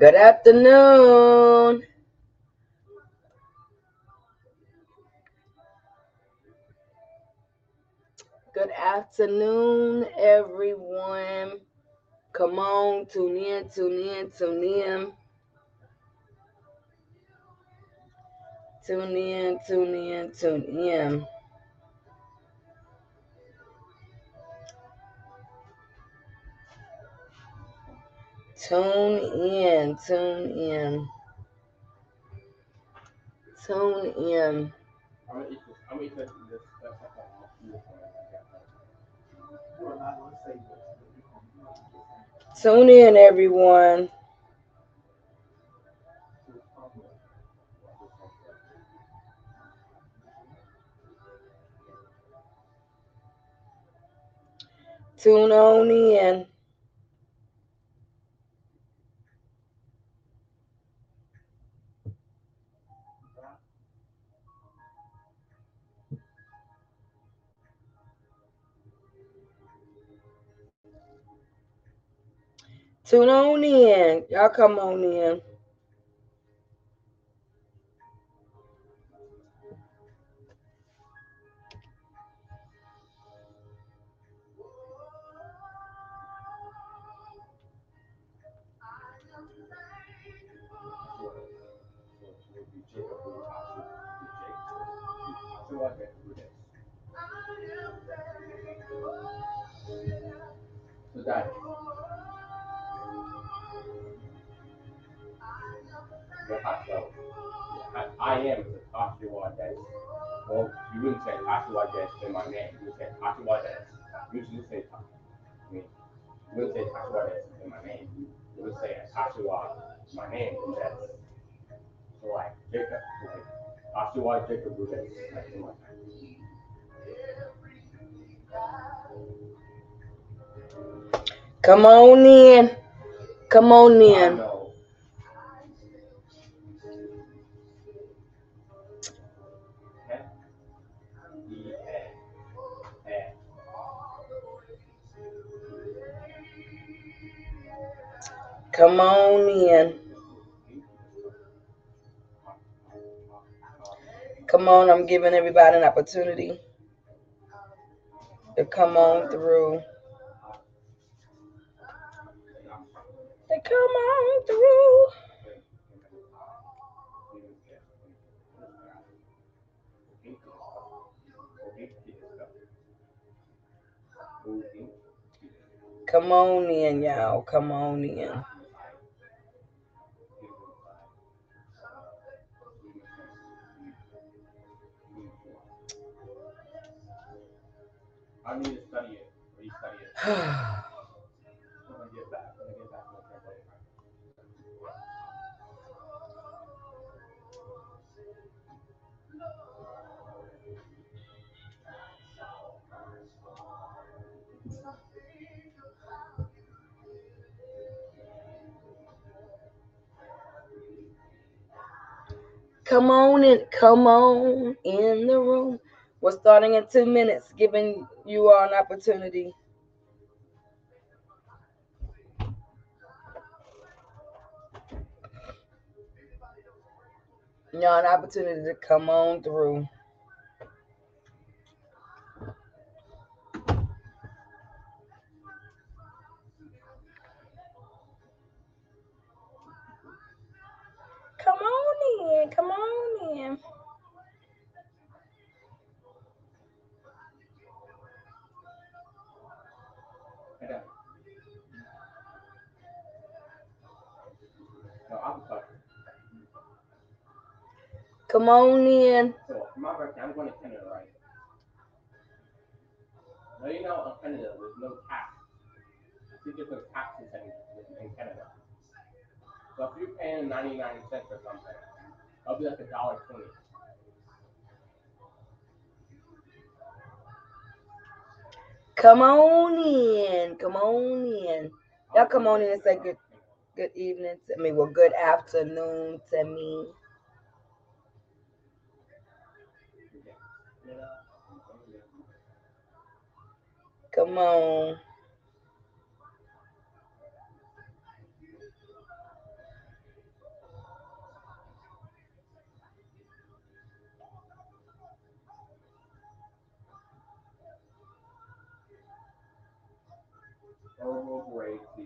Good afternoon. Good afternoon, everyone. Come on, tune in. Tune in. Tune in, everyone. Tune on in. Tune on in. Y'all come on in. Well, you wouldn't say Ashwadas in my name. You would say Ashwadas. You should say, I mean, you wouldn't say Ashwadas in my name. You would say Ashwa, my name, and that's so like Jacob. Ashwa Jacob Rudas, like in my name. Come on in. Come on in. Come on in. Come on, I'm giving everybody an opportunity to come on through. To come on through. Come on in, y'all. Come on in. I need to study it. When I get back. Come on in. Come on in the room. We're starting in 2 minutes, giving you all an opportunity. Y'all an opportunity to come on through. Come on in. Come on in. Come on in. So, my birthday, I'm going to Canada, right? Now, you know, in Canada, there's no tax. Two different taxes in Canada. So, if you're paying 99 cents or something, that'll be like $1.20. Come on in. Come on in. Y'all come on in and say good evening to me. Well, good afternoon to me. Come on. herbal grade tea.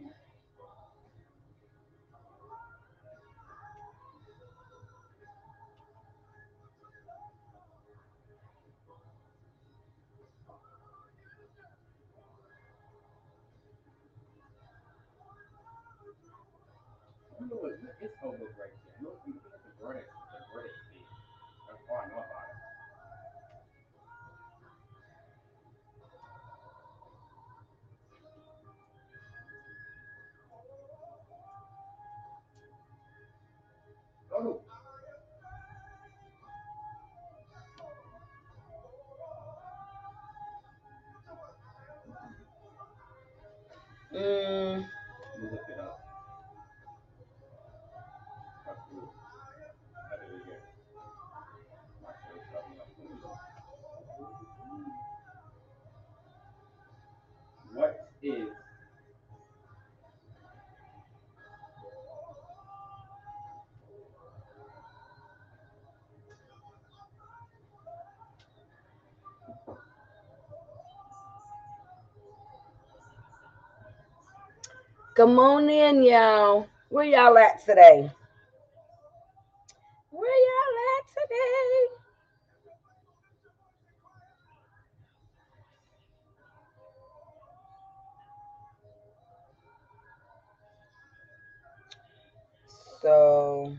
I don't know what it is, herbal grade tea. I know it's the British tea. That's all I know about it. Come on in, y'all. Where y'all at today? Where y'all at today? So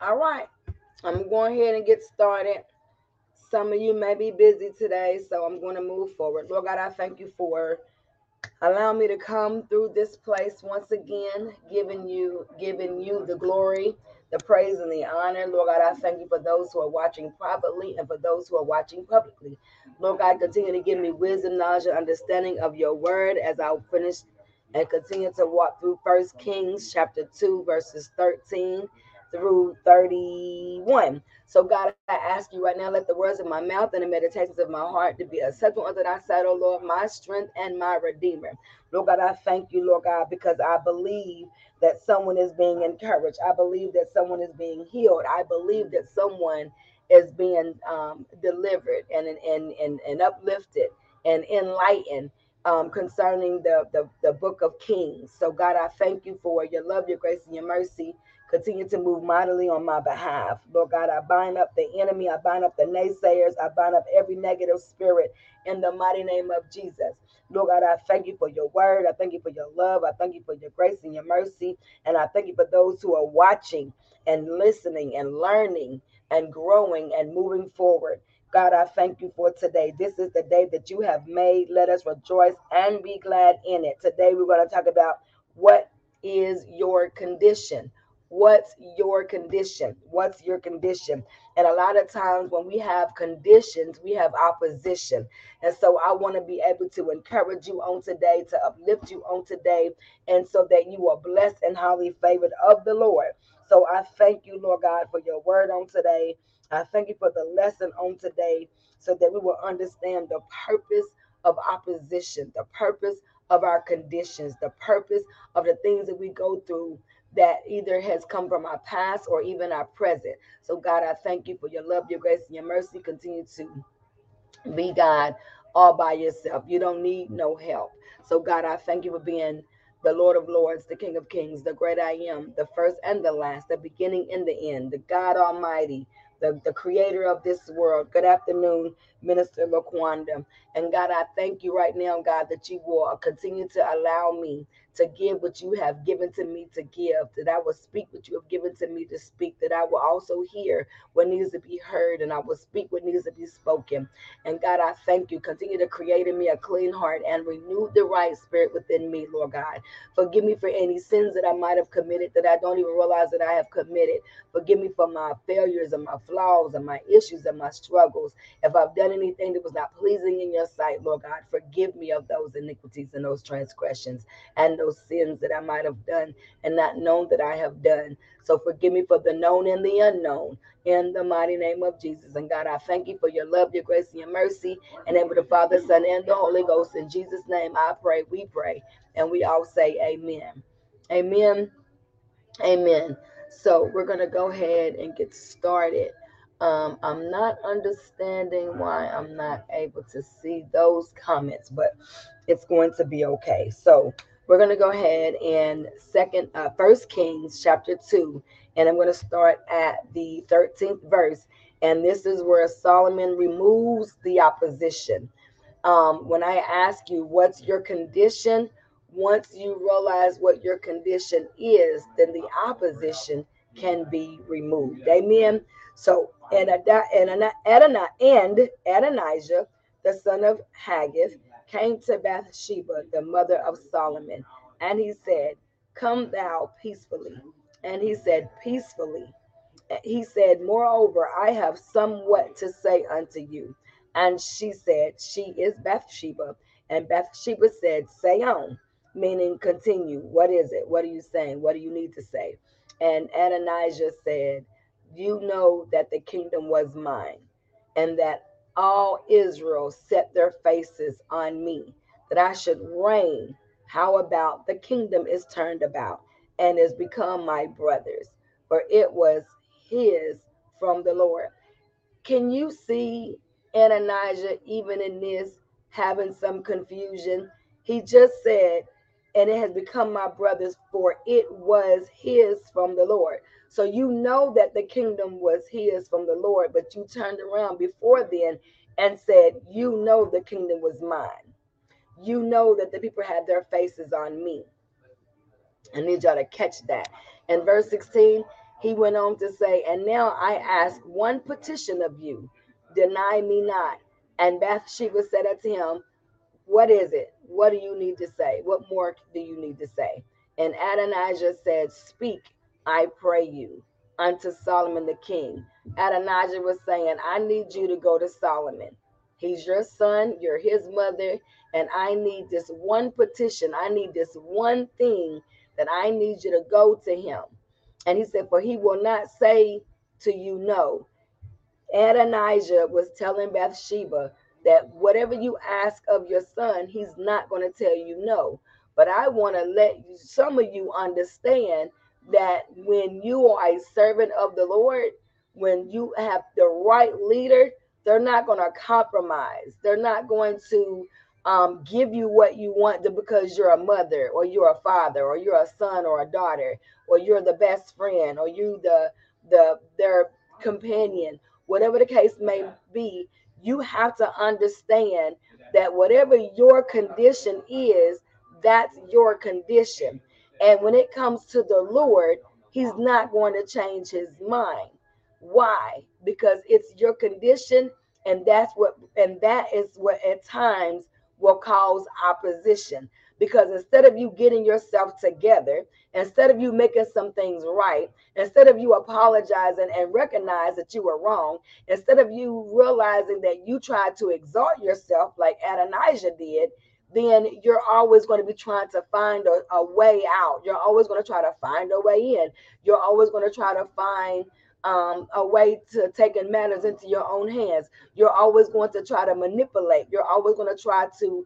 all right, I'm going ahead and get started. Some of you may be busy today, so I'm going to move forward. Lord God, I thank you for allowing me to come through this place once again, giving you the glory, the praise, and the honor. Lord God, I thank you for those who are watching privately and for those who are watching publicly. Lord God, continue to give me wisdom, knowledge, and understanding of your word as I finish and continue to walk through 1 Kings chapter 2, verses 13 through 31. So God, I ask you right now, let the words of my mouth and the meditations of my heart to be acceptable unto thy sight, O Lord, my strength and my redeemer. Lord God, I thank you, Lord God, because I believe that someone is being encouraged. I believe that someone is being healed. I believe that someone is being delivered and uplifted and enlightened concerning the book of Kings. So God, I thank you for your love, your grace, and your mercy. Continue to move mightily on my behalf. Lord God, I bind up the enemy. I bind up the naysayers. I bind up every negative spirit in the mighty name of Jesus. Lord God, I thank you for your word. I thank you for your love. I thank you for your grace and your mercy. And I thank you for those who are watching and listening and learning and growing and moving forward. God, I thank you for today. This is the day that you have made. Let us rejoice and be glad in it. Today, we're going to talk about what is your condition. What's your condition? What's your condition? And a lot of times when we have conditions, we have opposition. And so I want to be able to encourage you on today, to uplift you on today, and so that you are blessed and highly favored of the Lord. So I thank you, Lord God, for your word on today. I thank you for the lesson on today so that we will understand the purpose of opposition, the purpose of our conditions, the purpose of the things that we go through that either has come from our past or even our present. So God, I thank you for your love, your grace, and your mercy. Continue to be God all by yourself. You don't need no help. So God, I thank you for being the Lord of Lords, the King of Kings, the great I am, the first and the last, the beginning and the end, the God Almighty, the creator of this world. Good afternoon, Minister LaQuanda. And God, I thank you right now, God, that you will continue to allow me to give what you have given to me to give, that I will speak what you have given to me to speak, that I will also hear what needs to be heard, and I will speak what needs to be spoken. And God, I thank you. Continue to create in me a clean heart and renew the right spirit within me, Lord God. Forgive me for any sins that I might have committed that I don't even realize that I have committed. Forgive me for my failures and my flaws and my issues and my struggles. If I've done anything that was not pleasing in your sight, Lord God, forgive me of those iniquities and those transgressions and those sins that I might have done and not known that I have done. So forgive me for the known and the unknown, in the mighty name of Jesus. And God, I thank you for your love, your grace, and your mercy. And in the Father, Son, and the Holy Ghost, in Jesus' name I pray, we pray, and we all say amen. Amen. Amen. So we're going to go ahead and get started. I'm not understanding why I'm not able to see those comments, but it's going to be okay. So we're going to go ahead and First Kings chapter 2, and I'm going to start at the 13th verse. And this is where Solomon removes the opposition. When I ask you, what's your condition? Once you realize what your condition is, then the opposition can be removed. Amen. So, and Adonijah, the son of Haggith, came to Bathsheba, the mother of Solomon, and he said, "Come thou peacefully." And he said, "Peacefully." He said, "Moreover, I have somewhat to say unto you." And she said, "She is Bathsheba." And Bathsheba said, "Say on," meaning continue. What is it? What are you saying? What do you need to say? And Adonijah said, "You know that the kingdom was mine, and that all Israel set their faces on me, that I should reign. How about the kingdom is turned about and is become my brother's, for it was his from the Lord." Can you see Adonijah, even in this, having some confusion? He just said, "And it has become my brother's, for it was his from the Lord." So you know that the kingdom was his from the Lord, but you turned around before then and said, "You know the kingdom was mine. You know that the people had their faces on me." I need y'all to catch that. In verse 16, he went on to say, "And now I ask one petition of you, deny me not." And Bathsheba said unto him, "What is it? What do you need to say? What more do you need to say?" And Adonijah said, "Speak, I pray you, unto Solomon the king." Adonijah was saying, I need you to go to Solomon. He's your son, you're his mother, and I need this one petition. I need this one thing that I need you to go to him. And he said, "For he will not say to you no." Adonijah was telling Bathsheba that whatever you ask of your son, he's not going to tell you no. But I want to let you, some of you understand that when you are a servant of the Lord, when you have the right leader, they're not going to compromise. They're not going to give you what you want because you're a mother or you're a father or you're a son or a daughter or you're the best friend or you their companion. Whatever the case may be, you have to understand that whatever your condition is, that's your condition. And when it comes to the Lord, he's not going to change his mind. Why? Because it's your condition, and that is what at times will cause opposition. Because instead of you getting yourself together, instead of you making some things right, instead of you apologizing and recognize that you were wrong, instead of you realizing that you tried to exalt yourself like Adonijah did, then you're always going to be trying to find a way out. You're always going to try to find a way in. You're always going to try to find a way to taking matters into your own hands. You're always going to try to manipulate. You're always going to try to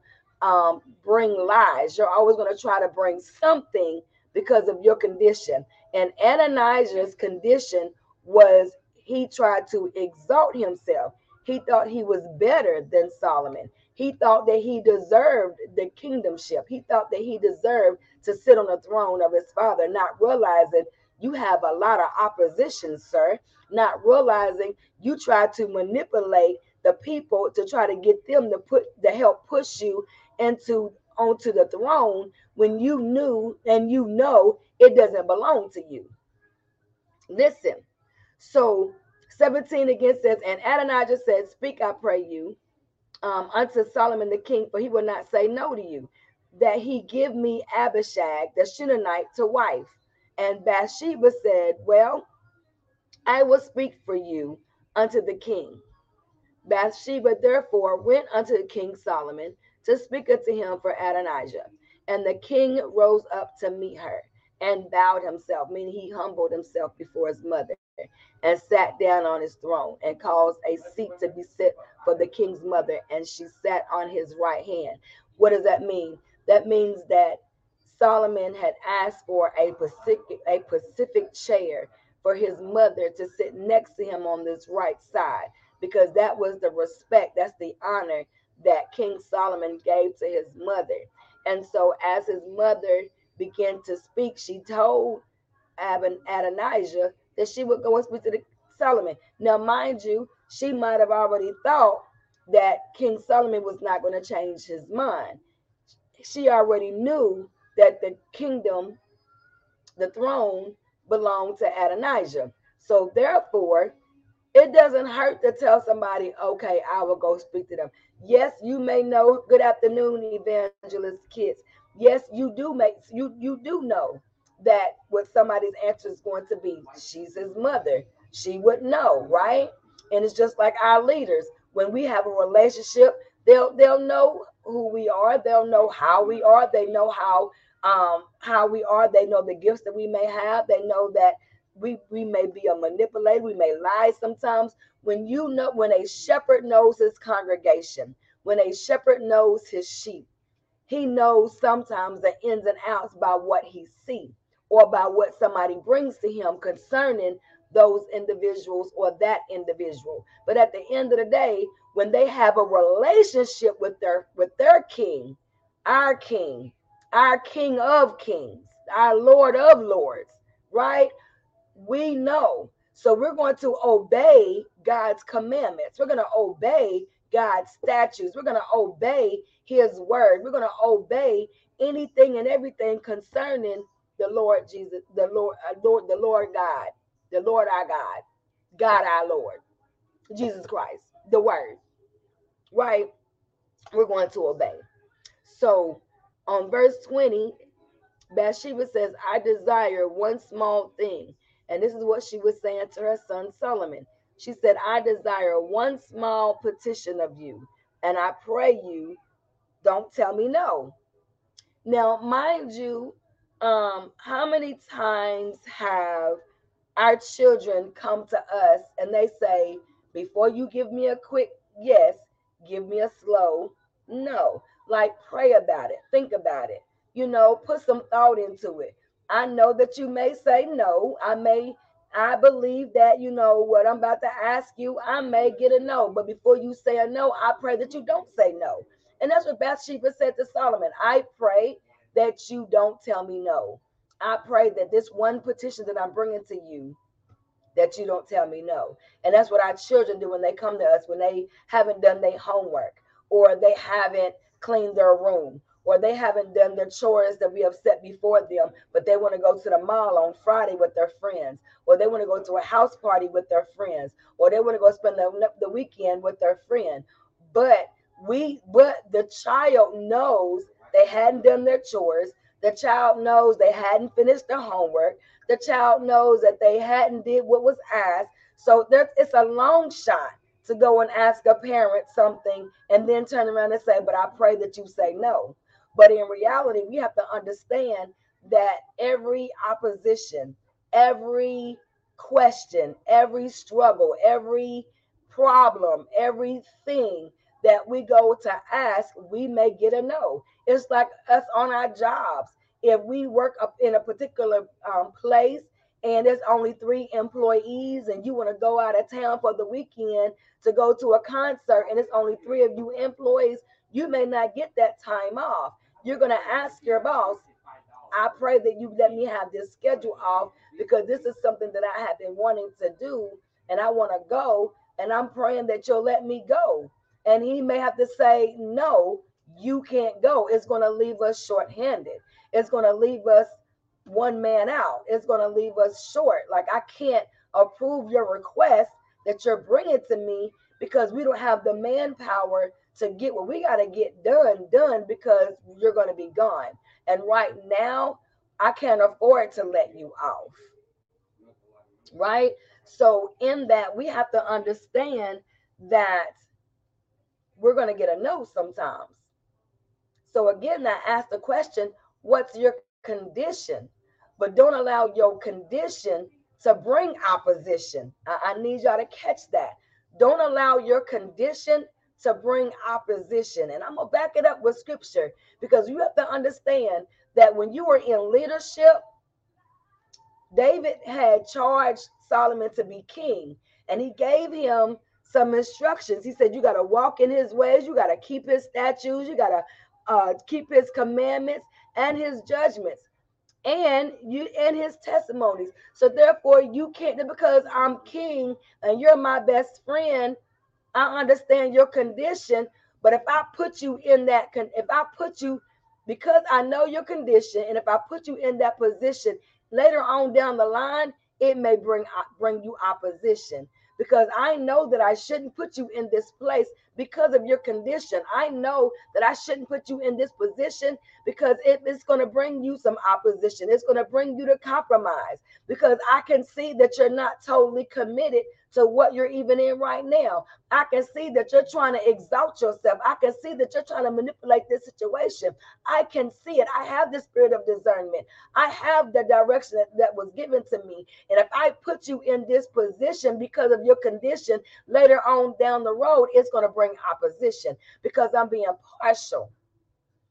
bring lies. You're always going to try to bring something because of your condition. And Adonijah's condition was he tried to exalt himself. He thought he was better than Solomon. He thought that he deserved the kingdomship. He thought that he deserved to sit on the throne of his father, not realizing you have a lot of opposition, sir, not realizing you try to manipulate the people to try to get them to help push you into onto the throne when you knew and you know it doesn't belong to you. Listen, so 17 again says, and Adonijah said, speak, I pray you, unto Solomon the king, for he will not say no to you, that he give me Abishag the Shunammite to wife. And Bathsheba said, well, I will speak for you unto the king. Bathsheba therefore went unto King Solomon to speak unto him for Adonijah. And the king rose up to meet her and bowed himself, meaning he humbled himself before his mother, and sat down on his throne, and caused a seat to be set for the king's mother, and she sat on his right hand. What does that mean? That means that Solomon had asked for a specific chair for his mother to sit next to him on this right side, because that was the respect, that's the honor that King Solomon gave to his mother. And so as his mother began to speak, she told Adonijah that she would go and speak to Solomon. Now, mind you, she might have already thought that King Solomon was not going to change his mind. She already knew that the kingdom, the throne, belonged to Adonijah. So therefore, it doesn't hurt to tell somebody, okay, I will go speak to them. Yes, you may know, good afternoon, evangelist kids. Yes, you do know that what somebody's answer is going to be. She's his mother. She would know, right? And it's just like our leaders. When we have a relationship, they'll know who we are. They'll know how we are. They know how we are. They know the gifts that we may have. They know that we may be a manipulator. We may lie sometimes. When a shepherd knows his congregation, when a shepherd knows his sheep, he knows sometimes the ins and outs by what he sees, or by what somebody brings to him concerning those individuals or that individual. But at the end of the day, when they have a relationship with their king, our King of Kings, our Lord of Lords, right? We know. So we're going to obey God's commandments. We're going to obey God's statutes. We're going to obey his word. We're going to obey anything and everything concerning the Lord Jesus, the Lord our God, God our Lord, Jesus Christ, the word, right? We're going to obey. So on verse 20, Bathsheba says, I desire one small thing. And this is what she was saying to her son Solomon. She said, I desire one small petition of you, and I pray you, don't tell me no. Now, mind you, how many times have our children come to us and they say, before you give me a quick yes, give me a slow no. Like, pray about it, think about it, put some thought into it. I know that you may say no. I believe that, what I'm about to ask you, I may get a no, but before you say a no, I pray that you don't say no. And that's what Bathsheba said to Solomon. I pray that you don't tell me no. I pray that this one petition that I'm bringing to you, that you don't tell me no. And that's what our children do when they come to us, when they haven't done their homework, or they haven't cleaned their room, or they haven't done their chores that we have set before them, but they want to go to the mall on Friday with their friends, or they want to go to a house party with their friends, or they want to go spend the weekend with their friend. But the child knows they hadn't done their chores. The child knows they hadn't finished their homework. The child knows that they hadn't did what was asked. So it's a long shot to go and ask a parent something and then turn around and say, but I pray that you say no. But in reality, we have to understand that every opposition, every question, every struggle, every problem, everything that we go to ask, we may get a no. It's like us on our jobs. If we work up in a particular place and there's only 3 employees, and you want to go out of town for the weekend to go to a concert, and it's only 3 of you employees, you may not get that time off. You're going to ask your boss, I pray that you let me have this schedule off, because this is something that I have been wanting to do, and I want to go, and I'm praying that you'll let me go. And he may have to say, no, you can't go. It's going to leave us shorthanded. It's going to leave us one man out. It's going to leave us short. Like, I can't approve your request that you're bringing to me because we don't have the manpower to get what we got to get done because you're going to be gone. And right now, I can't afford to let you off. Right? So in that, we have to understand that we're going to get a no sometimes. So again, I ask the question, what's your condition? But don't allow your condition to bring opposition. I need y'all to catch that. Don't allow your condition to bring opposition. And I'm going to back it up with scripture, because you have to understand that when you were in leadership, David had charged Solomon to be king, and he gave him some instructions. He said, you got to walk in his ways. You got to keep his statutes. You got to keep his commandments and his judgments and his testimonies. So therefore, you can't, because I'm king and you're my best friend, I understand your condition. But if I put you in that, if I put you, because I know your condition, and if I put you in that position later on down the line, it may bring you opposition, because I know that I shouldn't put you in this place because of your condition. I know that I shouldn't put you in this position because it's going to bring you some opposition. It's going to bring you to compromise, because I can see that you're not totally committed to what you're even in right now. I can see that you're trying to exalt yourself. I can see that you're trying to manipulate this situation. I can see it. I have the spirit of discernment. I have the direction that was given to me. And if I put you in this position because of your condition, later on down the road, it's going to bring opposition because I'm being partial.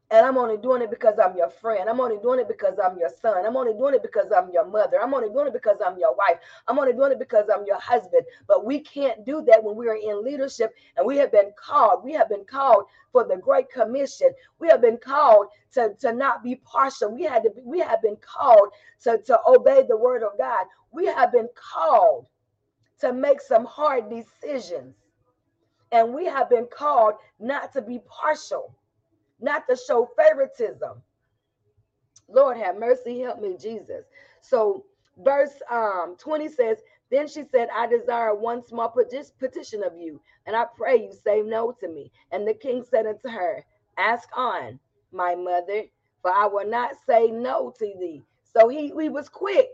And I'm only doing it because I'm your friend. I'm only doing it because I'm your son. I'm only doing it because I'm your mother. I'm only doing it because I'm your wife. I'm only doing it because I'm your husband. But we can't do that when we are in leadership and we have been called. We have been called for the Great Commission. We have been called to not be partial. We have been called to obey the word of God. We have been called to make some hard decisions. And we have been called not to be partial, not to show favoritism. Lord have mercy, help me, Jesus. So verse 20 says, then she said, I desire one small petition of you, and I pray you say no to me. And the king said unto her, ask on, my mother, for I will not say no to thee. So he was quick.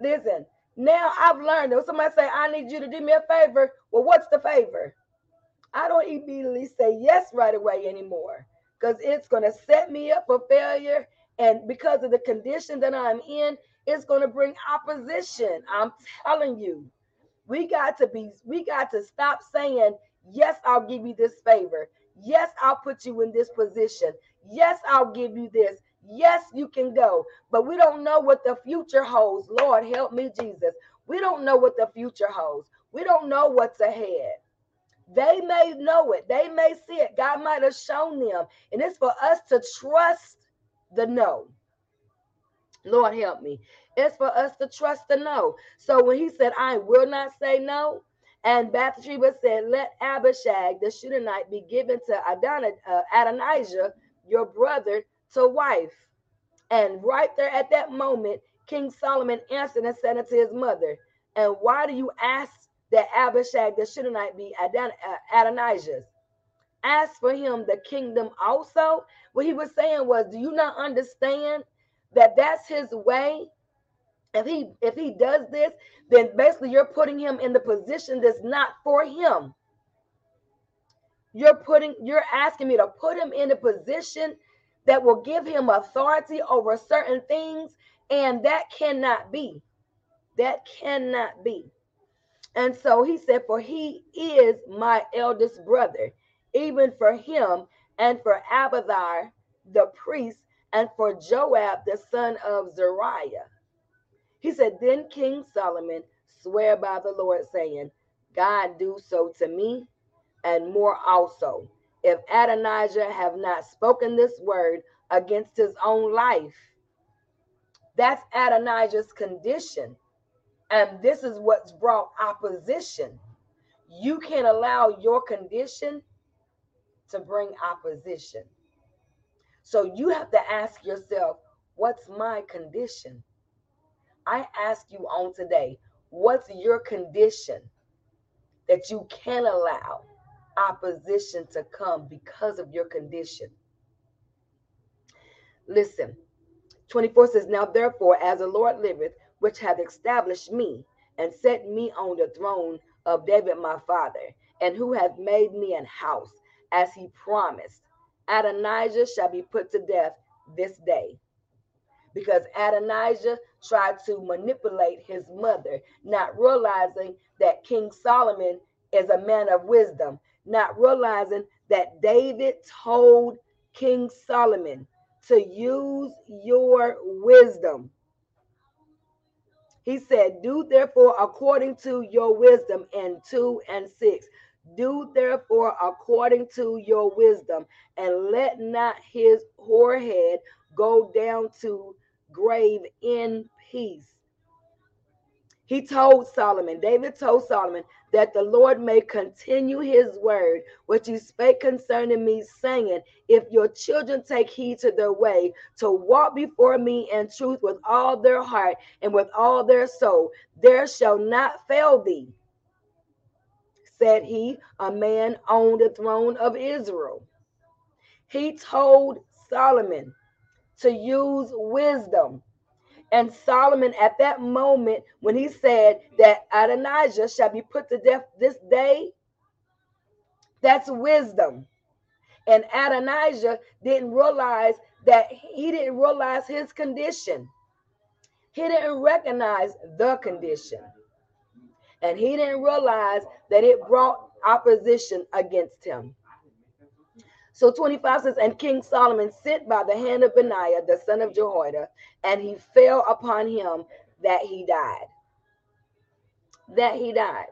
Listen, now I've learned that when somebody say, I need you to do me a favor, well, what's the favor? I don't immediately say yes right away anymore, because it's going to set me up for failure. And because of the condition that I'm in, it's going to bring opposition. I'm telling you, we got to stop saying, yes, I'll give you this favor. Yes, I'll put you in this position. Yes, I'll give you this. Yes, you can go. But we don't know what the future holds. Lord, help me, Jesus. We don't know what the future holds. We don't know what's ahead. They may know it. They may see it. God might have shown them. And it's for us to trust the no. Lord, help me. It's for us to trust the no. So when he said, I will not say no, and Bathsheba said, let Abishag the Shunammite be given to Adonijah, your brother, to wife. And right there at that moment, King Solomon answered and said unto his mother, and why do you ask that Abishag the Shunammite be Adonijah's? Ask for him the kingdom also. What he was saying was, do you not understand that that's his way? If he does this, then basically you're putting him in the position that's not for him. You're asking me to put him in a position that will give him authority over certain things, and that cannot be. That cannot be. And so he said, for he is my eldest brother, even for him and for Abiathar the priest and for Joab the son of Zeruiah. He said, then King Solomon swore by the Lord, saying, God do so to me and more also, if Adonijah have not spoken this word against his own life. That's Adonijah's condition. And this is what's brought opposition. You can't allow your condition to bring opposition. So you have to ask yourself, what's my condition? I ask you on today, what's your condition that you can't allow opposition to come because of your condition? Listen, 24 says, now therefore, as the Lord liveth, which hath established me and set me on the throne of David my father, and who hath made me an house, as he promised, Adonijah shall be put to death this day. Because Adonijah tried to manipulate his mother, not realizing that King Solomon is a man of wisdom, not realizing that David told King Solomon to use your wisdom. He said, do therefore according to your wisdom in 2 and 6. Do therefore according to your wisdom, and let not his hoar head go down to grave in peace. He told Solomon, David told Solomon, that the Lord may continue his word, which he spake concerning me, saying, if your children take heed to their way, to walk before me in truth with all their heart and with all their soul, there shall not fail thee, said he, a man on the throne of Israel. He told Solomon to use wisdom. And Solomon, at that moment, when he said that Adonijah shall be put to death this day, that's wisdom. And Adonijah didn't realize that. He didn't realize his condition. He didn't recognize the condition. And he didn't realize that it brought opposition against him. So 25 says, and King Solomon sent by the hand of Benaiah, the son of Jehoiada, and he fell upon him that he died. That he died.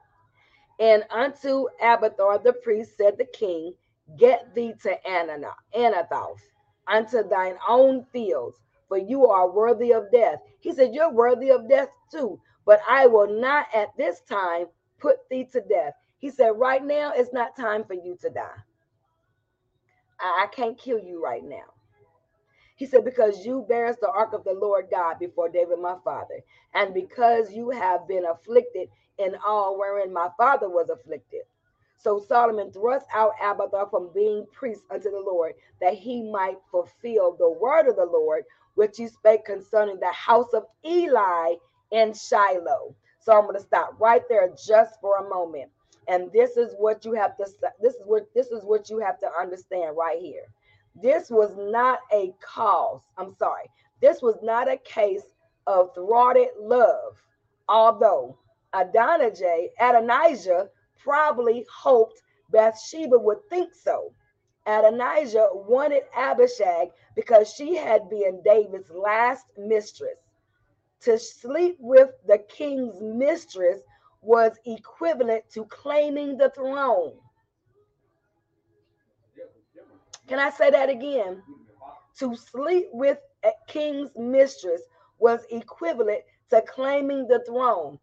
And unto Abiathar the priest said the king, get thee to Anathoth, unto thine own fields, for you are worthy of death. He said, you're worthy of death too, but I will not at this time put thee to death. He said, right now, it's not time for you to die. I can't kill you right now. He said, because you bearest the ark of the Lord God before David my father, and because you have been afflicted in all wherein my father was afflicted. So Solomon thrust out Abiathar from being priest unto the Lord, that he might fulfill the word of the Lord, which he spake concerning the house of Eli in Shiloh. So I'm going to stop right there just for a moment. And this is what you have to, this is what you have to understand right here. This was not a cause. I'm sorry. This was not a case of thwarted love. Although Adonijah probably hoped Bathsheba would think so. Adonijah wanted Abishag because she had been David's last mistress. To sleep with the king's mistress was equivalent to claiming the throne. Can I say that again? To sleep with a king's mistress was equivalent to claiming the throne.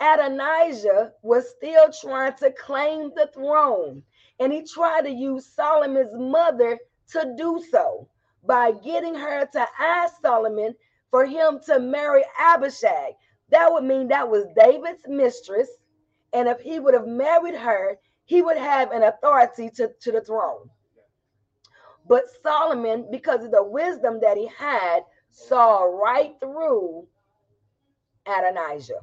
Adonijah was still trying to claim the throne, and he tried to use Solomon's mother to do so by getting her to ask Solomon for him to marry Abishag. That would mean that was David's mistress. And if he would have married her, he would have an authority to the throne. But Solomon, because of the wisdom that he had, saw right through Adonijah.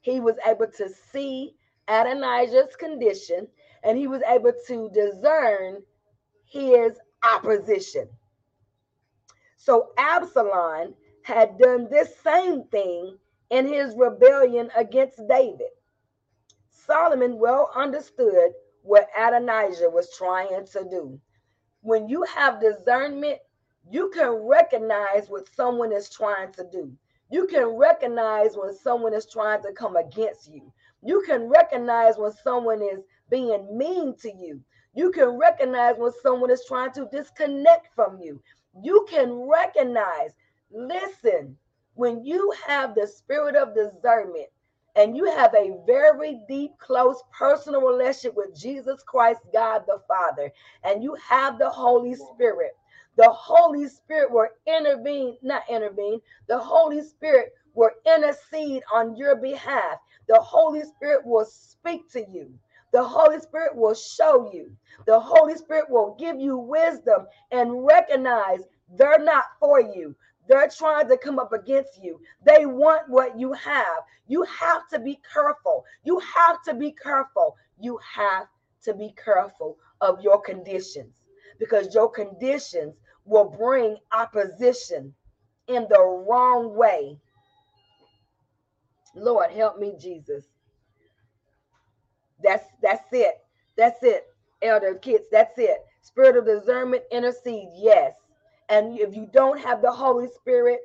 He was able to see Adonijah's condition, and he was able to discern his opposition. So Absalom had done this same thing in his rebellion against David. Solomon well understood what Adonijah was trying to do. When you have discernment, you can recognize what someone is trying to do. You can recognize when someone is trying to come against you. You can recognize when someone is being mean to you. You can recognize when someone is trying to disconnect from you. You can recognize. Listen, when you have the spirit of discernment, and you have a very deep, close, personal relationship with Jesus Christ, God the Father, and you have the Holy Spirit, the Holy Spirit will intervene, the Holy Spirit will intercede on your behalf. The Holy Spirit will speak to you. The Holy Spirit will show you. The Holy Spirit will give you wisdom and recognize they're not for you. They're trying to come up against you. They want what you have. You have to be careful. You have to be careful. You have to be careful of your conditions, because your conditions will bring opposition in the wrong way. Lord, help me, Jesus. That's it. That's it, Elder Kids. That's it. Spirit of discernment, intercede, yes. And if you don't have the Holy Spirit,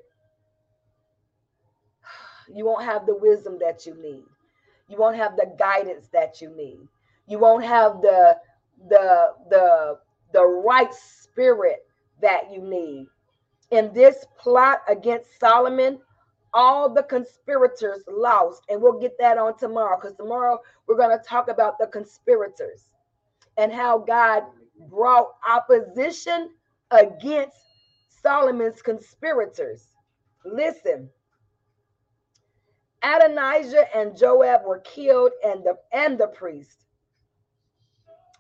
you won't have the wisdom that you need. You won't have the guidance that you need. You won't have the right spirit that you need. In this plot against Solomon, all the conspirators lost, and we'll get that on tomorrow, because tomorrow we're going to talk about the conspirators and how God brought opposition against Solomon's conspirators. Listen, Adonijah and Joab were killed, and the priest.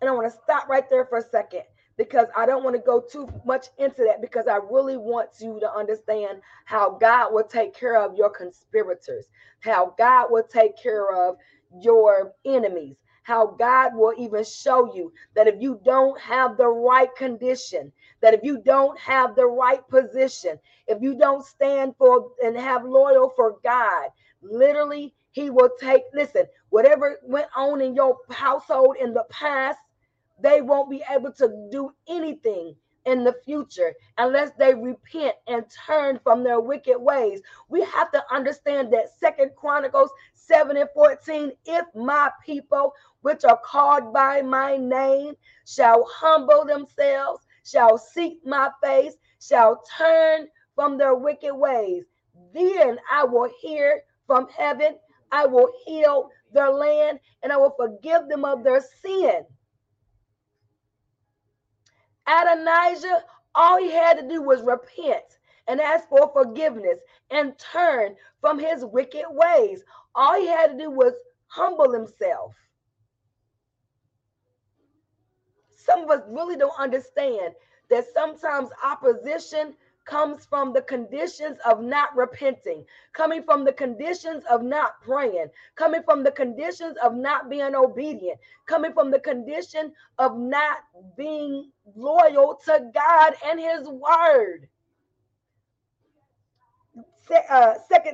And I want to stop right there for a second, because I don't want to go too much into that, because I really want you to understand how God will take care of your conspirators, how God will take care of your enemies, how God will even show you that if you don't have the right condition, that if you don't have the right position, if you don't stand for and have loyal for God, literally he will take, listen, whatever went on in your household in the past, they won't be able to do anything in the future unless they repent and turn from their wicked ways. We have to understand that 2 Chronicles 7:14, if my people, which are called by my name, shall humble themselves, shall seek my face, shall turn from their wicked ways, then I will hear from heaven, I will heal their land, and I will forgive them of their sin. Adonijah, all he had to do was repent and ask for forgiveness and turn from his wicked ways. All he had to do was humble himself. Some of us really don't understand that sometimes opposition comes from the conditions of not repenting, coming from the conditions of not praying, coming from the conditions of not being obedient, coming from the condition of not being loyal to God and his word. 2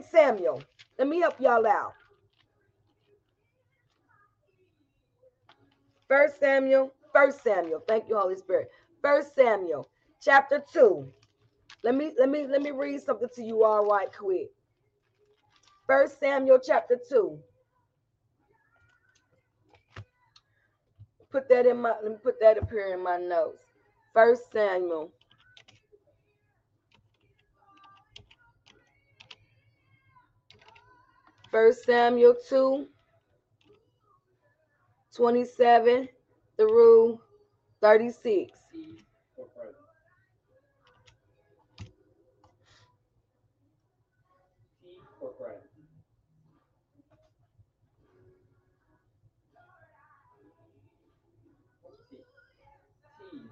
Samuel, let me help y'all out. 1 Samuel, thank you, Holy Spirit. 1 Samuel, chapter 2. Let me read something to you all right quick. 1 Samuel chapter 2. Let me put that up here in my notes. 1 Samuel. First Samuel 2, 27 through 36.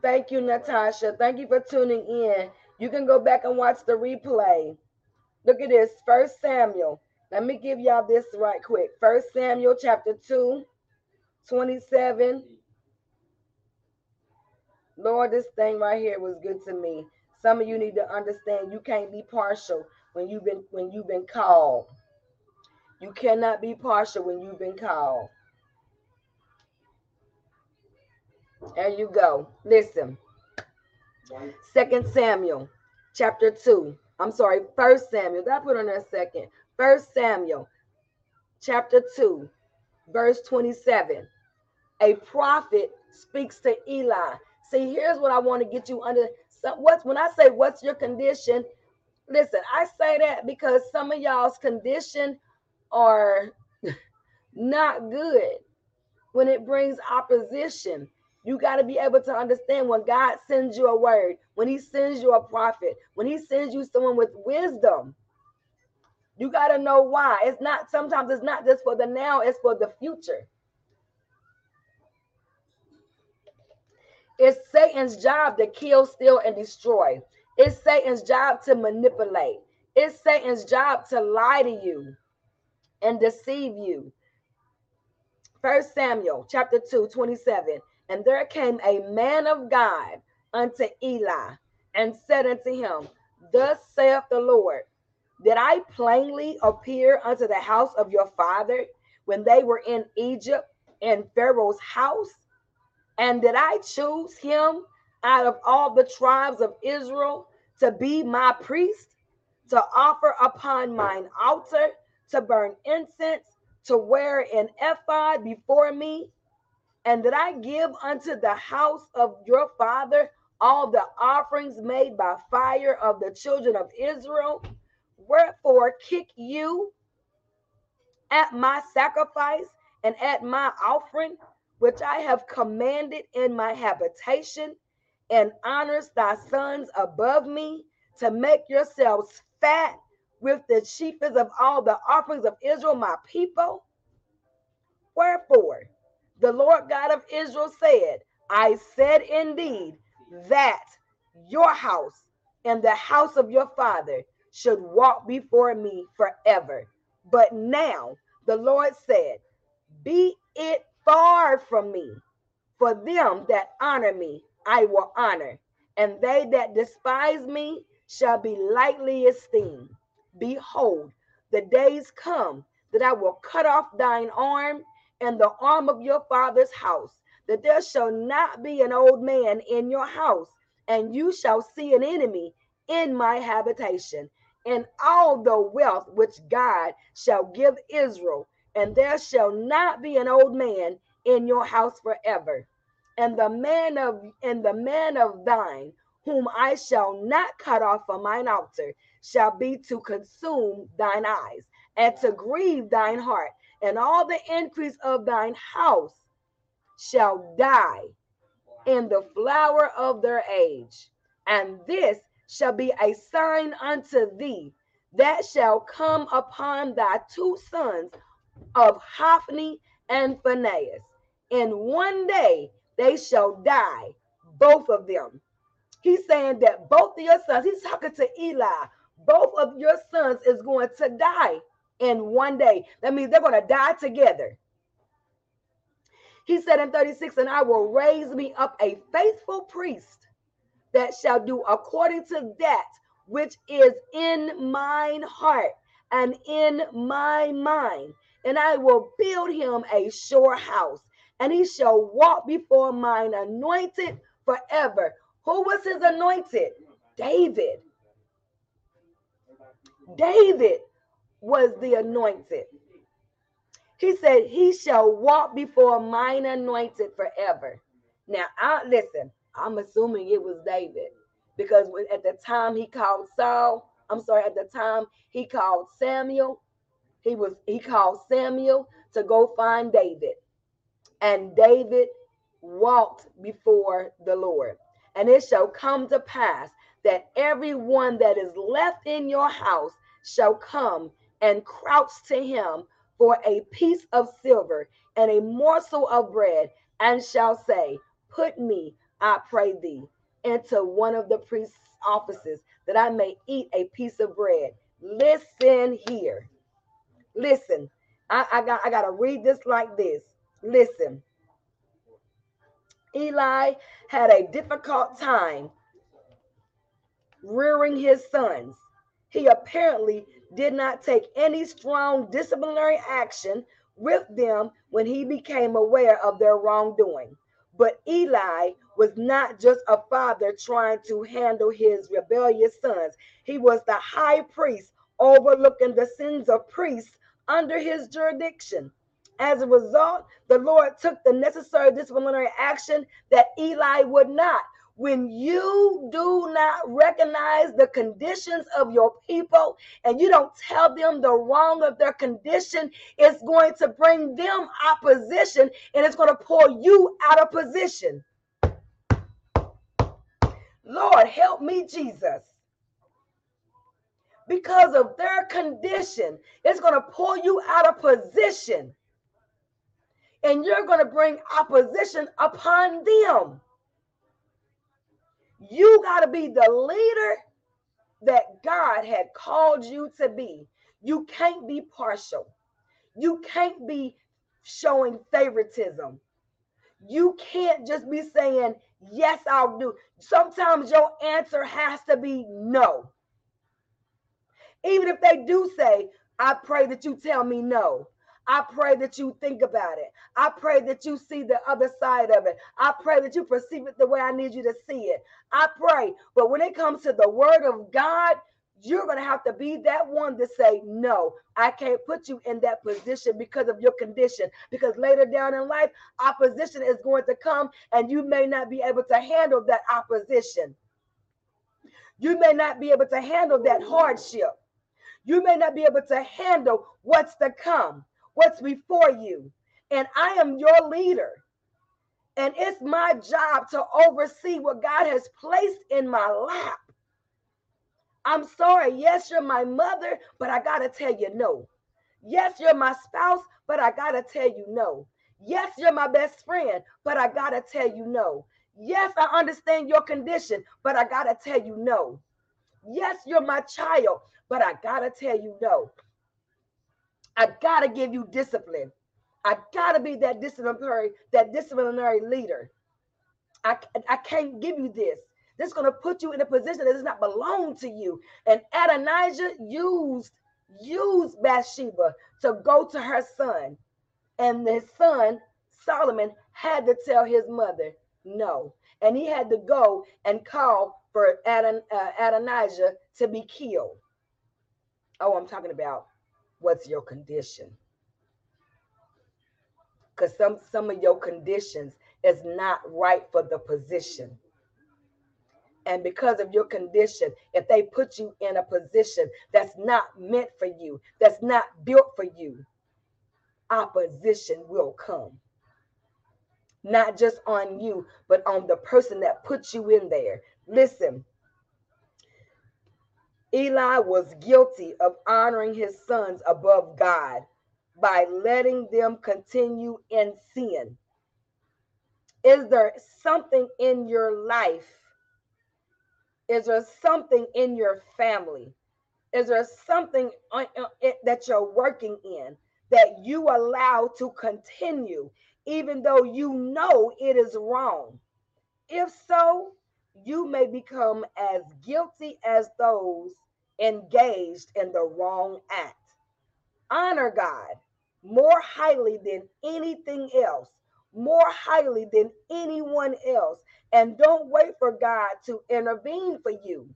Thank you, Natasha. Thank you for tuning in. You can go back and watch the replay. Look at this, 1 Samuel. Let me give y'all this right quick. 1 Samuel chapter 2, 27. Lord, this thing right here was good to me. Some of you need to understand you can't be partial when you've been called. You cannot be partial when you've been called. There you go. Listen, 1 Samuel. Did I put on there a second? 1 Samuel, chapter 2, verse 27. A prophet speaks to Eli. See, here's what I want to get you under. When I say what's your condition, listen, I say that because some of y'all's condition are not good. When it brings opposition, you got to be able to understand when God sends you a word, when he sends you a prophet, when he sends you someone with wisdom, you got to know why. It's not, sometimes it's not just for the now, it's for the future. It's Satan's job to kill, steal, and destroy. It's Satan's job to manipulate. It's Satan's job to lie to you and deceive you. 1 Samuel chapter 2, 27. And there came a man of God unto Eli and said unto him, Thus saith the Lord, did I plainly appear unto the house of your father when they were in Egypt in Pharaoh's house? And did I choose him out of all the tribes of Israel to be my priest, to offer upon mine altar, to burn incense, to wear an ephod before me? And did I give unto the house of your father all the offerings made by fire of the children of Israel? Wherefore kick you at my sacrifice and at my offering, which I have commanded in my habitation, and honors thy sons above me, to make yourselves fat with the chiefest of all the offerings of Israel, my people. Wherefore, the Lord God of Israel said, I said indeed that your house and the house of your father should walk before me forever. But now the Lord said, be it far from me, for them that honor me I will honor, and they that despise me shall be lightly esteemed. Behold, the days come that I will cut off thine arm and the arm of your father's house, that there shall not be an old man in your house, and you shall see an enemy in my habitation, and all the wealth which God shall give Israel, and there shall not be an old man in your house forever. And the man of thine, whom I shall not cut off from mine altar, shall be to consume thine eyes, and to grieve thine heart, and all the increase of thine house shall die in the flower of their age. And this shall be a sign unto thee that shall come upon thy two sons of Hophni and Phinehas. In one day they shall die, both of them. He's saying that both of your sons, he's talking to Eli, both of your sons is going to die in one day. That means they're going to die together. He said in 36, and I will raise me up a faithful priest that shall do according to that which is in mine heart and in my mind. And I will build him a sure house, and he shall walk before mine anointed forever. Who was his anointed? David. David was the anointed. He said, he shall walk before mine anointed forever. Now, listen, I'm assuming it was David, because at the time he called Samuel, he called Samuel to go find David. And David walked before the Lord. And it shall come to pass that everyone that is left in your house shall come and crouch to him for a piece of silver and a morsel of bread, and shall say, put me, I pray thee, into one of the priest's offices, that I may eat a piece of bread. Listen here. Listen, I got to read this like this. Listen, Eli had a difficult time rearing his sons. He apparently did not take any strong disciplinary action with them when he became aware of their wrongdoing. But Eli was not just a father trying to handle his rebellious sons. He was the high priest overlooking the sins of priests under his jurisdiction. As a result, the Lord took the necessary disciplinary action that Eli would not, When you do not recognize the conditions of your people and you don't tell them the wrong of their condition, it's going to bring them opposition and it's going to pull you out of position. Lord, help me, Jesus. Because of their condition, it's going to pull you out of position. And you're going to bring opposition upon them. You got to be the leader that God had called you to be. You can't be partial. You can't be showing favoritism. You can't just be saying, yes, I'll do. Sometimes your answer has to be no. Even if they do say, I pray that you tell me no. I pray that you think about it. I pray that you see the other side of it. I pray that you perceive it the way I need you to see it. I pray. But when it comes to the word of God, you're going to have to be that one to say, no, I can't put you in that position because of your condition. Because later down in life, opposition is going to come and you may not be able to handle that opposition. You may not be able to handle that hardship. You may not be able to handle what's to come, what's before you. And I am your leader. And it's my job to oversee what God has placed in my lap. I'm sorry, yes, you're my mother, but I got to tell you no. Yes, you're my spouse, but I got to tell you no. Yes, you're my best friend, but I got to tell you no. Yes, I understand your condition, but I got to tell you no. Yes, you're my child, but I got to tell you no. I got to give you discipline. I got to be that disciplinary leader. I can't give you this. This is going to put you in a position that does not belong to you. And Adonijah used Bathsheba to go to her son. And his son, Solomon, had to tell his mother no. And he had to go and call for Adonijah to be killed. Oh, I'm talking about what's your condition. Because some of your conditions is not right for the position. And because of your condition, if they put you in a position that's not meant for you, that's not built for you, opposition will come. Not just on you, but on the person that put you in there. Listen, Eli was guilty of honoring his sons above God by letting them continue in sin. Is there something in your life? Is there something in your family? Is there something that you're working in that you allow to continue, even though you know it is wrong? If so, you may become as guilty as those engaged in the wrong act. Honor God more highly than anything else, more highly than anyone else, and don't wait for God to intervene for you.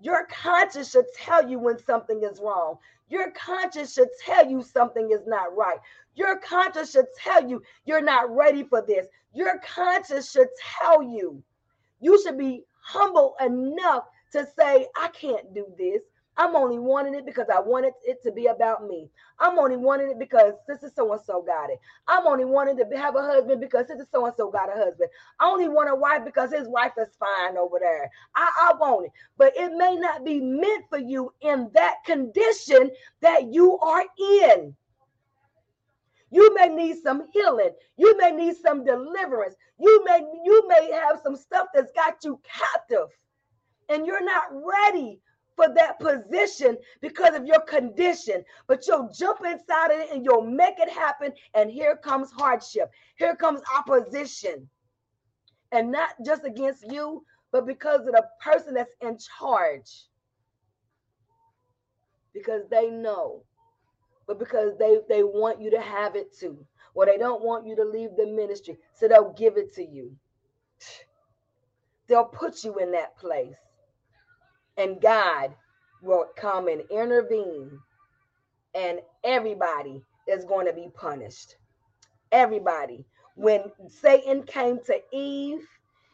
Your conscience should tell you when something is wrong. Your conscience should tell you something is not right. Your conscience should tell you you're not ready for this. Your conscience should tell you. You should be humble enough to say, I can't do this. I'm only wanting it because I wanted it to be about me. I'm only wanting it because sister so-and-so got it. I'm only wanting to have a husband because sister so-and-so got a husband. I only want a wife because his wife is fine over there. I want it. But it may not be meant for you in that condition that you are in. You may need some healing. You may need some deliverance. You may have some stuff that's got you captive, and you're not ready for that position because of your condition. But you'll jump inside of it and you'll make it happen. And here comes hardship. Here comes opposition. And not just against you, but because of the person that's in charge. Because they know. But because they want you to have it too. Or they don't want you to leave the ministry. So they'll give it to you. They'll put you in that place. And God will come and intervene. And everybody is going to be punished. Everybody. When Satan came to Eve,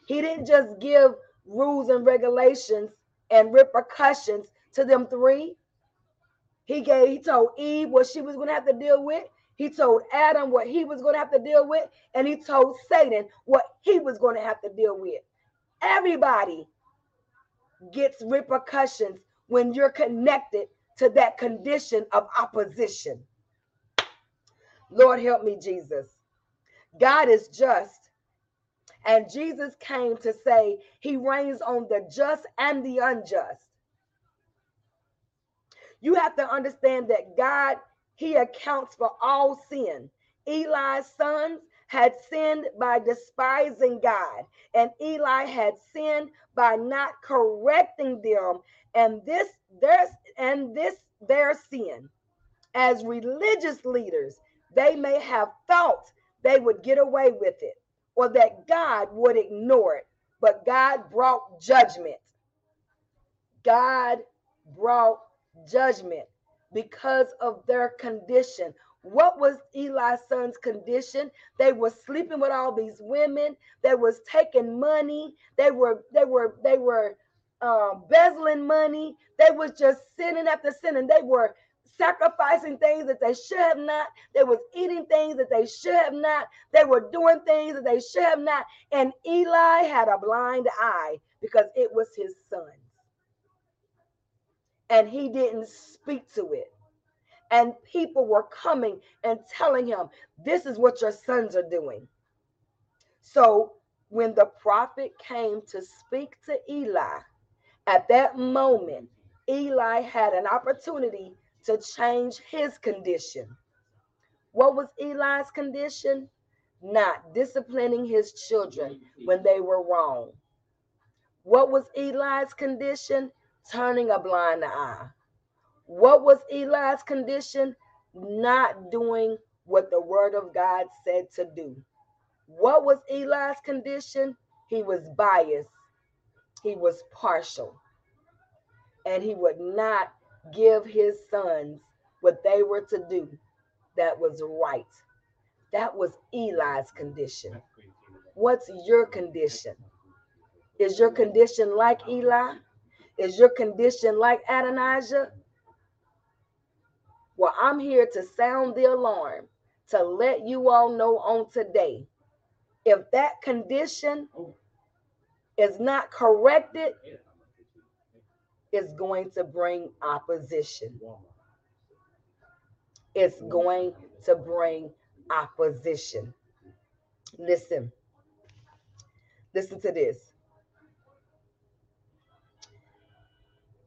he didn't just give rules and regulations and repercussions to them three. He told Eve what she was going to have to deal with. He told Adam what he was going to have to deal with. And he told Satan what he was going to have to deal with. Everybody gets repercussions when you're connected to that condition of opposition. Lord, help me, Jesus. God is just. And Jesus came to say he reigns on the just and the unjust. You have to understand that God, he accounts for all sin. Eli's sons had sinned by despising God, and Eli had sinned by not correcting them, and this their sin. As religious leaders, they may have thought they would get away with it, or that God would ignore it, but God brought judgment. God brought judgment because of their condition. What was Eli's son's condition? They were sleeping with all these women. They was taking money. They were embezzling money. They was just sinning after sinning. They were sacrificing things that they should have not. They was eating things that they should have not. They were doing things that they should have not. And Eli had a blind eye because it was his son. And he didn't speak to it. And people were coming and telling him, this is what your sons are doing. So when the prophet came to speak to Eli, at that moment, Eli had an opportunity to change his condition. What was Eli's condition? Not disciplining his children when they were wrong. What was Eli's condition? Turning a blind eye. What was Eli's condition? Not doing what the word of God said to do. What was Eli's condition? He was biased. He was partial. And he would not give his sons what they were to do that was right. That was Eli's condition. What's your condition? Is your condition like Eli? Is your condition like Adonijah? Well, I'm here to sound the alarm, to let you all know on today, if that condition is not corrected, it's going to bring opposition. It's going to bring opposition. Listen to this.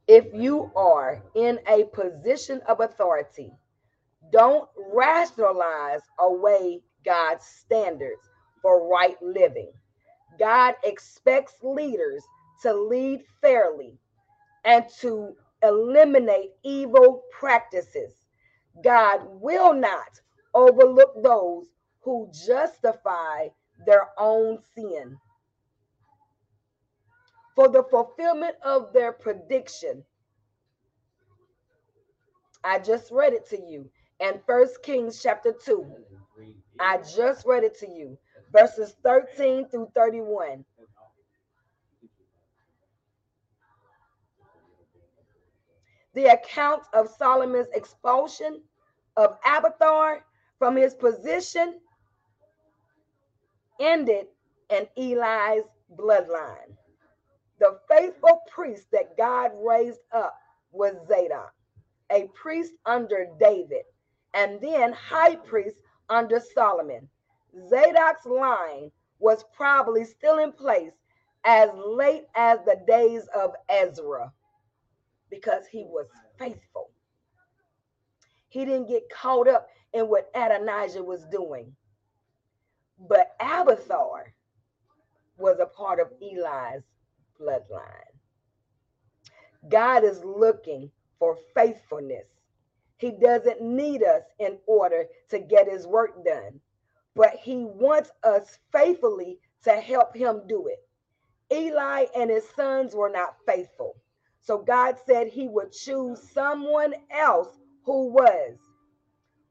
If you are in a position of authority, don't rationalize away God's standards for right living. God expects leaders to lead fairly and to eliminate evil practices. God will not overlook those who justify their own sin for the fulfillment of their prediction. I just read it to you in 1 Kings chapter 2. I just read it to you, verses 13 through 31. The account of Solomon's expulsion of Abiathar from his position ended in Eli's bloodline. The faithful priest that God raised up was Zadok, a priest under David, and then high priest under Solomon. Zadok's line was probably still in place as late as the days of Ezra because he was faithful. He didn't get caught up in what Adonijah was doing. But Abiathar was a part of Eli's bloodline. God is looking for faithfulness. He doesn't need us in order to get his work done, but he wants us faithfully to help him do it. Eli and his sons were not faithful, so God said he would choose someone else who was.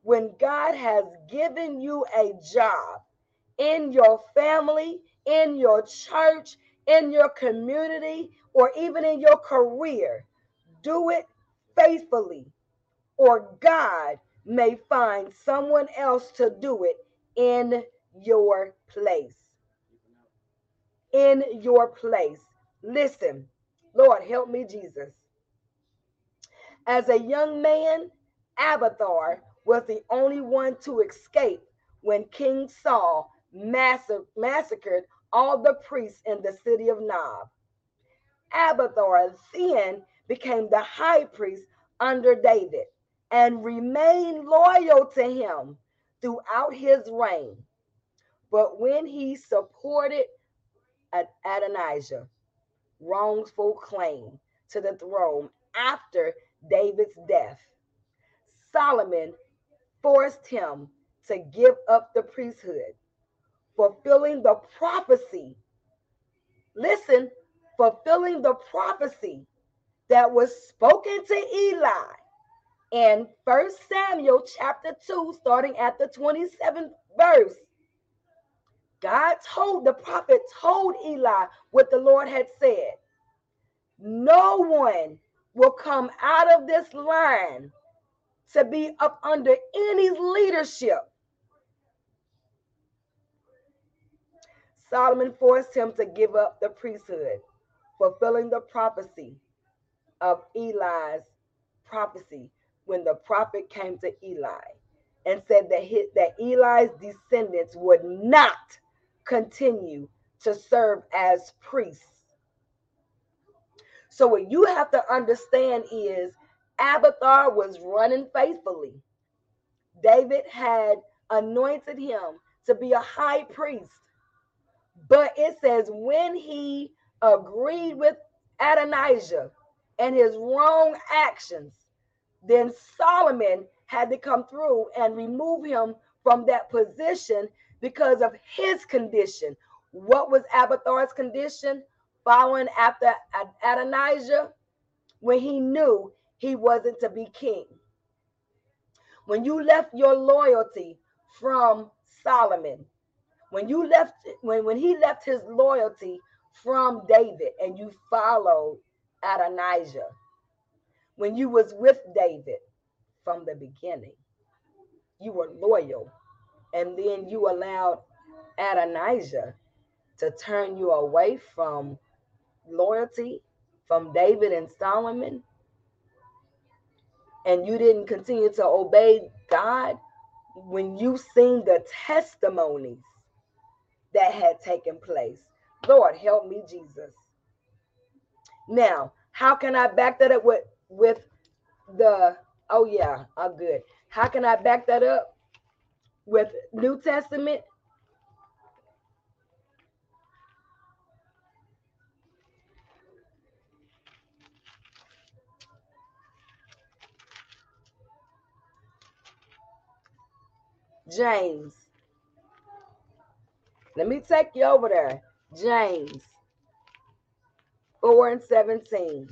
When God has given you a job in your family, in your church, in your community, or even in your career, do it faithfully, or God may find someone else to do it in your place. In your place. Listen, Lord, help me, Jesus. As a young man, Abiathar was the only one to escape when King Saul massacred all the priests in the city of Nob. Abiathar then became the high priest under David and remained loyal to him throughout his reign. But when he supported Adonijah, wrongful claim to the throne after David's death, Solomon forced him to give up the priesthood, fulfilling the prophecy. Listen, fulfilling the prophecy that was spoken to Eli in 1 Samuel chapter 2, starting at the 27th verse. God told, the prophet told Eli what the Lord had said. No one will come out of this line to be up under any leadership. Solomon forced him to give up the priesthood, fulfilling the prophecy of Eli's prophecy when the prophet came to Eli and said that Eli's descendants would not continue to serve as priests. So what you have to understand is Abiathar was running faithfully. David had anointed him to be a high priest. But it says when he agreed with Adonijah and his wrong actions, then Solomon had to come through and remove him from that position because of his condition. What was Abiathar's condition? Following after Adonijah when he knew he wasn't to be king. When you left your loyalty from Solomon, when he left his loyalty from David and you followed Adonijah, when you was with David from the beginning, you were loyal, and then you allowed Adonijah to turn you away from loyalty from David and Solomon, and you didn't continue to obey God. When you seen the testimonies that had taken place, Lord, help me, Jesus. Now, how can I back that up How can I back that up with New Testament? James. Let me take you over there. James 4:17.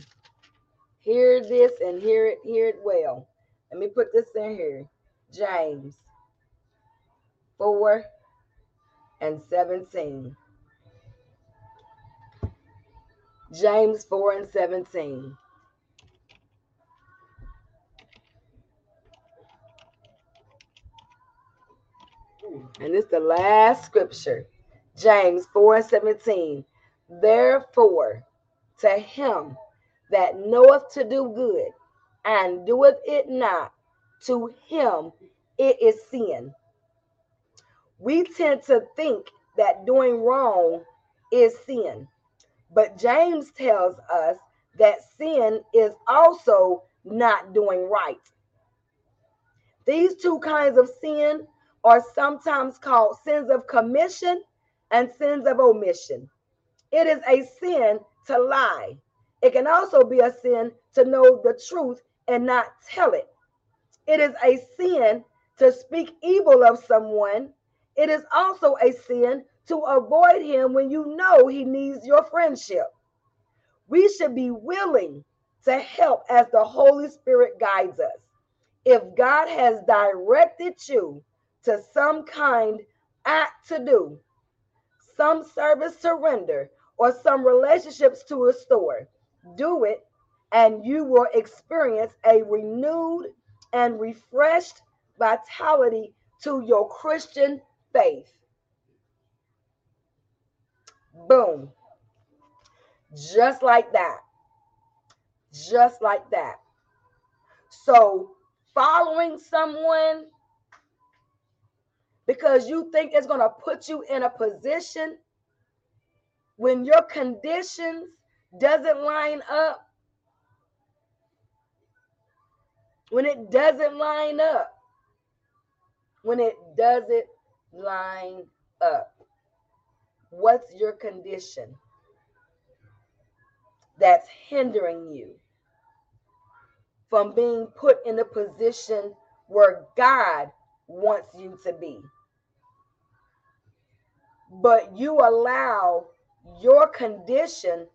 Hear this and hear it well. Let me put this in here. James 4:17. James 4:17. And this is the last scripture. James 4:17. Therefore, to him that knoweth to do good and doeth it not, to him it is sin. We tend to think that doing wrong is sin, but James tells us that sin is also not doing right. These two kinds of sin are sometimes called sins of commission and sins of omission. It is a sin to lie. It can also be a sin to know the truth and not tell it. It is a sin to speak evil of someone. It is also a sin to avoid him when you know he needs your friendship. We should be willing to help as the Holy Spirit guides us. If God has directed you to some kind act to do, some service to render, or some relationships to restore. Do it, and you will experience a renewed and refreshed vitality to your Christian faith. Boom. Just like that. Just like that. So following someone because you think it's going to put you in a position when your conditions doesn't line up, when it doesn't line up, when it doesn't line up. What's your condition that's hindering you from being put in a position where God wants you to be? But you allow your condition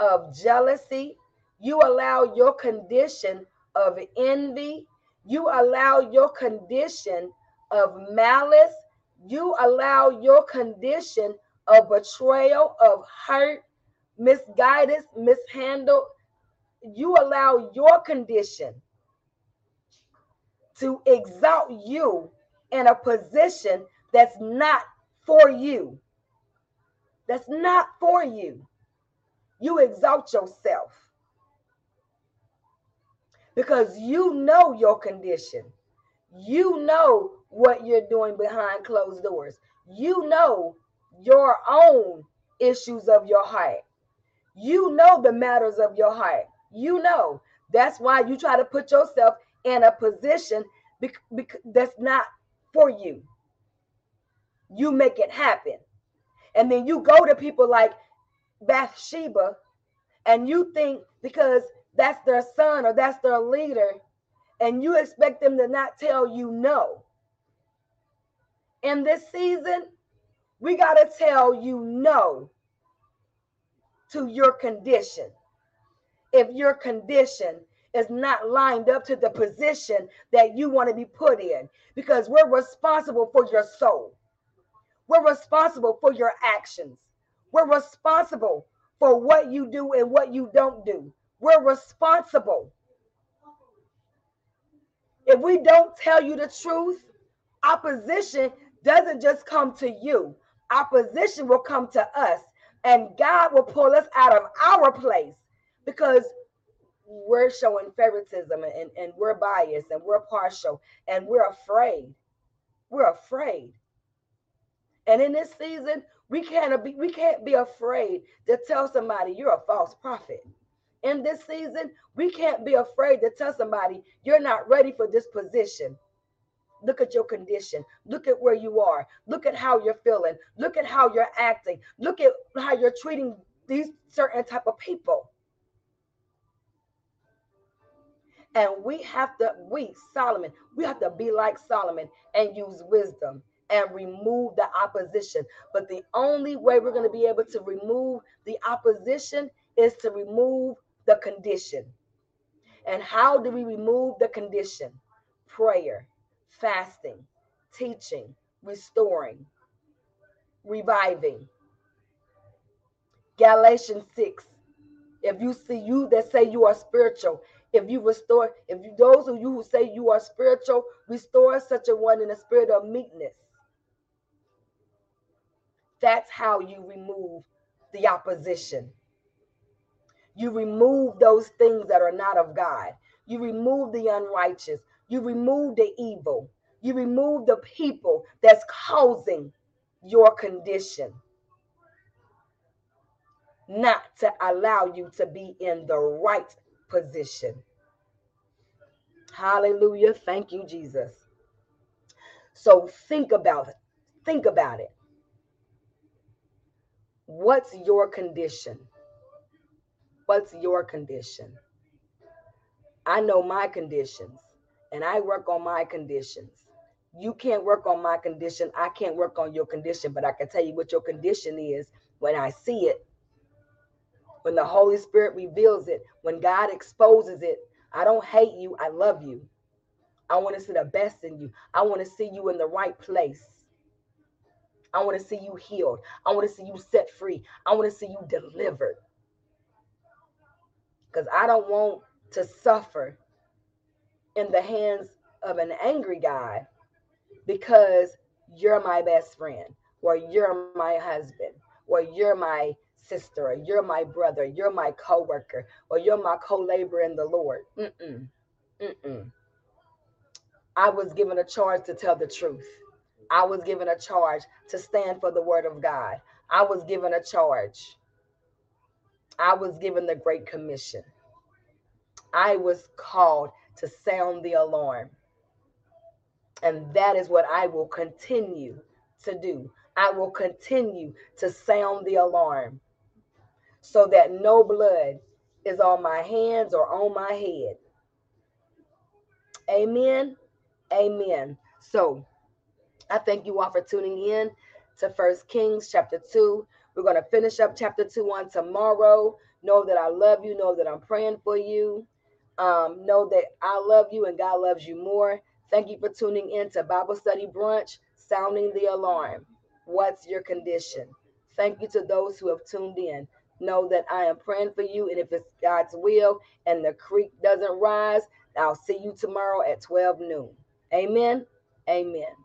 of jealousy, you allow your condition of envy, you allow your condition of malice, you allow your condition of betrayal, of hurt, misguidance, mishandled, you allow your condition to exalt you in a position that's not for you. That's not for you. You exalt yourself because you know your condition. You know what you're doing behind closed doors. You know your own issues of your heart. You know the matters of your heart. You know. That's why you try to put yourself in a position that's not for you. You make it happen. And then you go to people like Bathsheba and you think because that's their son or that's their leader and you expect them to not tell you no. In this season, we got to tell you no to your condition. If your condition is not lined up to the position that you want to be put in, because we're responsible for your soul. We're responsible for your actions. We're responsible for what you do and what you don't do. We're responsible. If we don't tell you the truth, opposition doesn't just come to you. Opposition will come to us, and God will pull us out of our place because we're showing favoritism and we're biased and we're partial and we're afraid. We're afraid. And in this season, we can't be afraid to tell somebody you're a false prophet. In this season, we can't be afraid to tell somebody you're not ready for this position. Look at your condition. Look at where you are. Look at how you're feeling. Look at how you're acting. Look at how you're treating these certain type of people. And we, Solomon, have to be like Solomon and use wisdom and remove the opposition. But the only way we're going to be able to remove the opposition is to remove the condition. And how do we remove the condition? Prayer, fasting, teaching, restoring, reviving. Galatians 6. If you see you that say you are spiritual, if you restore, those of you who say you are spiritual, restore such a one in a spirit of meekness. That's how you remove the opposition. You remove those things that are not of God. You remove the unrighteous. You remove the evil. You remove the people that's causing your condition. Not to allow you to be in the right position. Hallelujah. Thank you, Jesus. So think about it. Think about it. What's your condition? What's your condition? I know my conditions, and I work on my conditions. You can't work on my condition. I can't work on your condition, but I can tell you what your condition is when I see it. When the Holy Spirit reveals it, when God exposes it, I don't hate you. I love you. I want to see the best in you. I want to see you in the right place. I want to see you healed. I want to see you set free. I want to see you delivered. Because I don't want to suffer in the hands of an angry guy because you're my best friend, or you're my husband, or you're my sister, or you're my brother, you're my co-worker, or you're my co-laborer in the Lord. I was given a charge to tell the truth. I was given a charge to stand for the word of God. I was given a charge. I was given the Great Commission. I was called to sound the alarm. And that is what I will continue to do. I will continue to sound the alarm so that no blood is on my hands or on my head. Amen. Amen. So I thank you all for tuning in to 1 Kings chapter 2. We're going to finish up chapter 2 on tomorrow. Know that I love you. Know that I'm praying for you. Know that I love you and God loves you more. Thank you for tuning in to Bible Study Brunch, Sounding the Alarm. What's your condition? Thank you to those who have tuned in. Know that I am praying for you, and if it's God's will and the creek doesn't rise, I'll see you tomorrow at 12 noon. Amen. Amen.